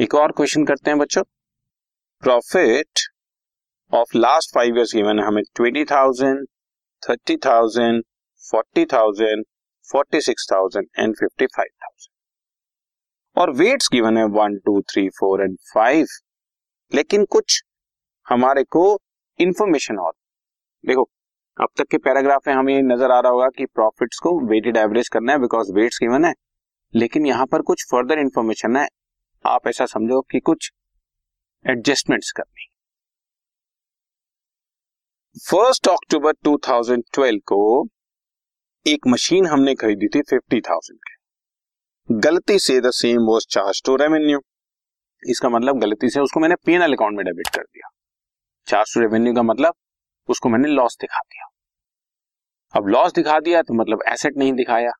एक और क्वेश्चन करते हैं बच्चों। Profit of last 5 years given है हमें 20,000, 30,000, 40,000, 46,000 एंड 55,000 और वेट्स गिवन है 1, 2, 3, 4 एंड 5। लेकिन कुछ हमारे को इंफॉर्मेशन और देखो अब तक के पैराग्राफ में हमें नजर आ रहा होगा कि प्रॉफिट्स को वेटेड एवरेज करना है बिकॉज वेट्स गिवन है, लेकिन यहाँ पर कुछ फर्दर इंफॉर्मेशन है। आप ऐसा समझो कि कुछ एडजस्टमेंट्स करनी। 1 अक्टूबर 2012 को एक मशीन हमने खरीदी थी 50,000 की। गलती से the same was charge to revenue, इसका मतलब गलती से उसको मैंने P&L अकाउंट में डेबिट कर दिया। चार्ज टू रेवेन्यू का मतलब उसको मैंने लॉस दिखा दिया। अब लॉस दिखा दिया तो मतलब एसेट नहीं दिखाया।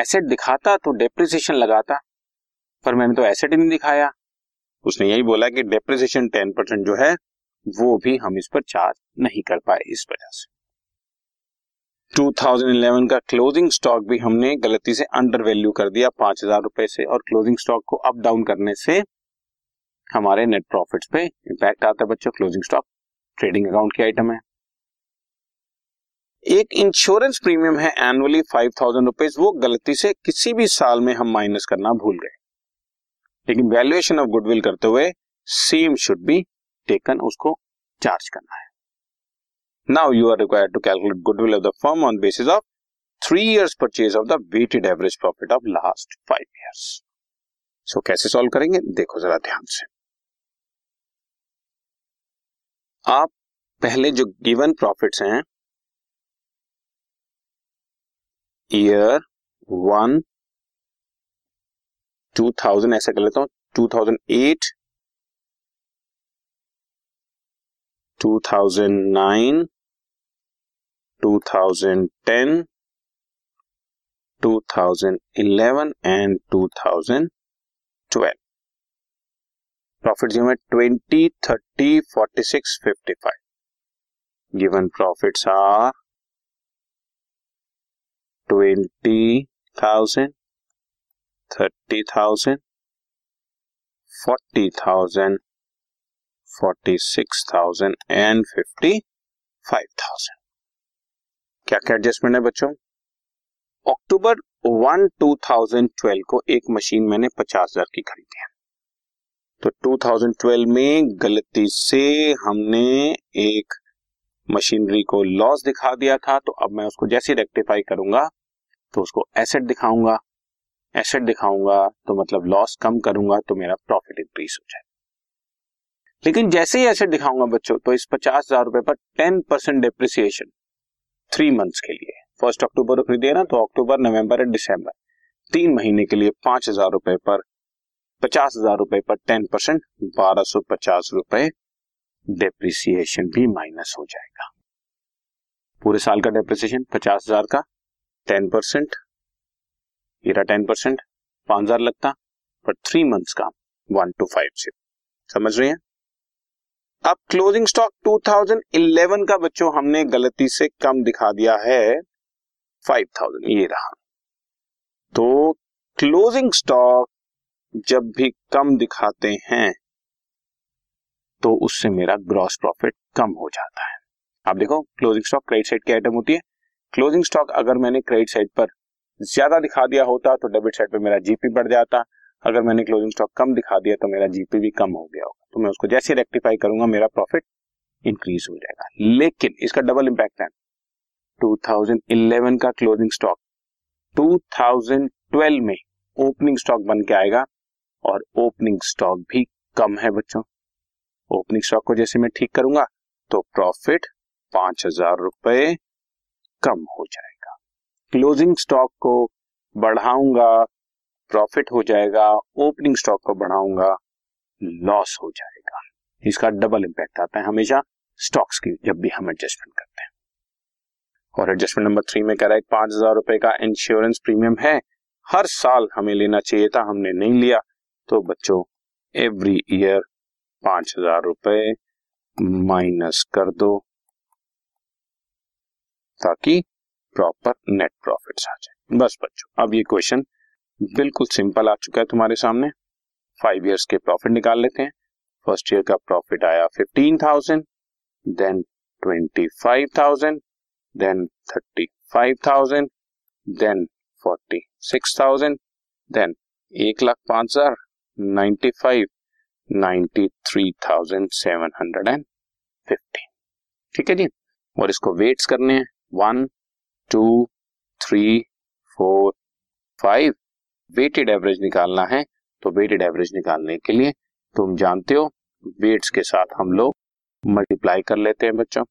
एसेट दिखाता तो डेप्रिसिएशन लगाता, पर मैंने तो एसेट ही नहीं दिखाया। उसने यही बोला कि डेप्रिसिएशन 10% जो है वो भी हम इस पर चार्ज नहीं कर पाए इस वजह से। 2011 का क्लोजिंग स्टॉक भी हमने गलती से अंडर वैल्यू कर दिया 5,000 रुपए से, और क्लोजिंग स्टॉक को अप डाउन करने से हमारे नेट प्रॉफिट्स पे इम्पैक्ट आता है बच्चों। क्लोजिंग स्टॉक ट्रेडिंग अकाउंट की आइटम है। एक इंश्योरेंस प्रीमियम है एनुअली 5,000 रुपीज, वो गलती से किसी भी साल में हम माइनस करना भूल गए, लेकिन वैल्यूएशन ऑफ गुडविल करते हुए सेम शुड बी टेकन, उसको चार्ज करना है। Now you are required to calculate goodwill of the firm on basis of 3 years purchase of the weighted average profit of last 5 years. So कैसे solve करेंगे देखो जरा ध्यान से। आप पहले जो गिवन प्रॉफिट्स हैं ईयर 1 2000 ऐसा कर लेता हूं, 2008, 2009, 2010, 2011 and 2012 profit given 20, 30, 46, 55। Given profits are 20,000, 30,000, 40,000, 46,000 and 55,000। क्या क्या एडजस्टमेंट है बच्चों? अक्टूबर 1, 2012 को एक मशीन मैंने 50,000 की खरीदी है, तो 2012 में गलती से हमने एक मशीनरी को लॉस दिखा दिया था। तो अब मैं उसको जैसे रेक्टिफाई करूंगा तो उसको एसेट दिखाऊंगा, एसेट दिखाऊंगा तो मतलब लॉस कम करूंगा तो मेरा प्रॉफिट इंक्रीज हो जाए। लेकिन जैसे ही एसेट दिखाऊंगा बच्चों तो इस 50,000 रुपए पर 10% डेप्रिसिएशन 3 मंथ्स के लिए। 1 अक्टूबर को खरीदे ना, तो अक्टूबर, नवंबर एंड दिसंबर 3 महीने के लिए 5,000 रुपए पर 50,000 रुपए पर 10% 1,250 रुपए डेप्रिसिएशन भी माइनस हो जाएगा। पूरे साल का डेप्रिसिएशन 50,000 का 10%, ये रहा 10%, 5,000 लगता, पर 3 मंथ्स का 1 to 5 से। समझ रहे हैं? अब क्लोजिंग स्टॉक 2011 का बच्चों हमने गलती से कम दिखा दिया है 5,000, ये रहा। तो क्लोजिंग स्टॉक जब भी कम दिखाते हैं तो उससे मेरा ग्रॉस प्रॉफिट कम हो जाता है। आप देखो क्लोजिंग स्टॉक क्रेडिट साइड की आइटम होती है। क्लोजिंग स्टॉक अगर मैंने क्रेडिट साइड पर ज्यादा दिखा दिया होता तो डेबिट साइड पर मेरा जीपी बढ़ जाता। अगर मैंने क्लोजिंग स्टॉक कम दिखा दिया तो मेरा जीपी भी कम हो गया होगा, तो मैं उसको जैसे रेक्टिफाई करूंगा मेरा प्रॉफिट इंक्रीज हो जाएगा। लेकिन इसका डबल इम्पैक्ट है, 2011 का क्लोजिंग स्टॉक 2012 में ओपनिंग स्टॉक बन के आएगा, और ओपनिंग स्टॉक भी कम है बच्चों। ओपनिंग स्टॉक को जैसे मैं ठीक करूंगा तो प्रॉफिट 5,000 रुपए कम हो जाएगा। क्लोजिंग स्टॉक को बढ़ाऊंगा प्रॉफिट हो जाएगा, ओपनिंग स्टॉक को बढ़ाऊंगा लॉस हो जाएगा। इसका डबल इम्पैक्ट आता है हमेशा स्टॉक्स की जब भी हम एडजस्टमेंट करते हैं। और एडजस्टमेंट नंबर 3 में कह रहा है 5,000 रुपए का इंश्योरेंस प्रीमियम है, हर साल हमें लेना चाहिए था, हमने नहीं लिया। तो बच्चों एवरी ईयर 5,000 रुपए माइनस कर दो ताकि प्रॉपर नेट प्रॉफिट्स आ जाए। बस बच्चों अब ये क्वेश्चन बिल्कुल सिंपल आ चुका है तुम्हारे सामने। फाइव ईयर्स के प्रॉफिट निकाल लेते हैं। फर्स्ट ईयर का प्रॉफिट आया 15,000, देन 25,000, देन 35,000, देन 46,000, देन 1,05,000, 95, 93,750। ठीक है जी। और इसको वेट्स करने हैं 1, 2, 3, 4, 5। वेटेड एवरेज निकालना है, तो वेटेड एवरेज निकालने के लिए तुम जानते हो वेट्स के साथ हम लोग मल्टीप्लाई कर लेते हैं बच्चों।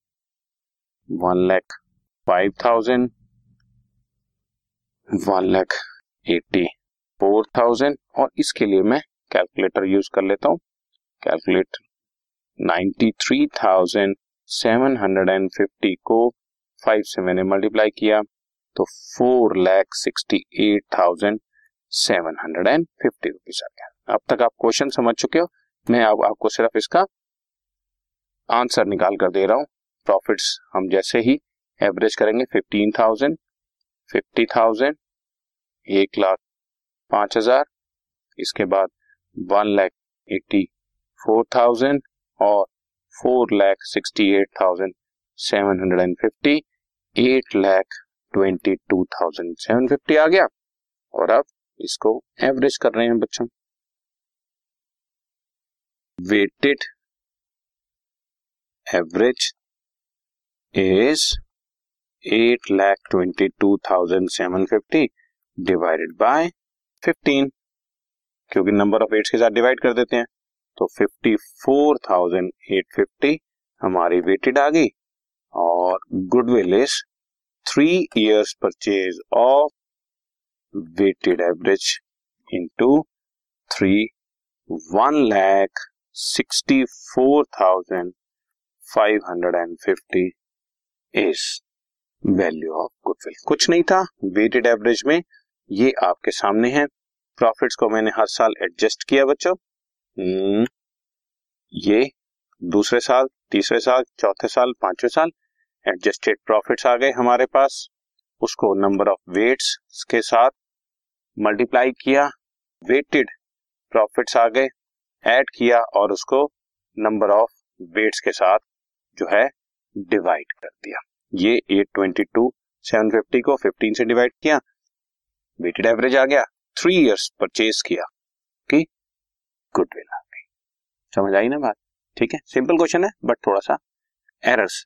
1,05,000, 1,84,000, और इसके लिए मैं कैलकुलेटर यूज कर लेता हूँ। कैलकुलेट 93,750 को 5 से मैंने मल्टीप्लाई किया तो 4,68,750 रुपीज आ गया। अब तक आप क्वेश्चन समझ चुके हो, मैं अब आपको सिर्फ इसका आंसर निकाल कर दे रहा हूँ। प्रॉफिट्स हम जैसे ही एवरेज करेंगे 15,000, 50,000, 1,05,000, इसके बाद 1,84,000 और 4,68,750, 8,22,750 आ गया। और अब इसको एवरेज कर रहे हैं बच्चों। Weighted average is 8,22,750 divided by 15, क्योंकि नंबर ऑफ एट्स के साथ डिवाइड कर देते हैं, तो 54,850 हमारी वेटेड आ गई। और goodwill is 3 years purchase of weighted average into 3, 1,64,550 is value of goodwill. कुछ नहीं था वेटेड एवरेज में, ये आपके सामने है। प्रॉफिट्स को मैंने हर साल एडजस्ट किया बच्चों। ये दूसरे साल, तीसरे साल, चौथे साल, पांचवे साल एडजस्टेड प्रॉफिट्स आ गए हमारे पास। उसको नंबर ऑफ वेट्स के साथ मल्टीप्लाई किया, वेटेड प्रॉफिट्स आ गए, ऐड किया और उसको नंबर ऑफ वेट्स के साथ जो है डिवाइड कर दिया। ये 8,22,750 को 15 से डिवाइड किया, वेटेड एवरेज आ गया, 3 years परचेज किया कि गुडविल आ गई। समझ आई ना बात? ठीक है, सिंपल क्वेश्चन है बट थोड़ा सा एरर्स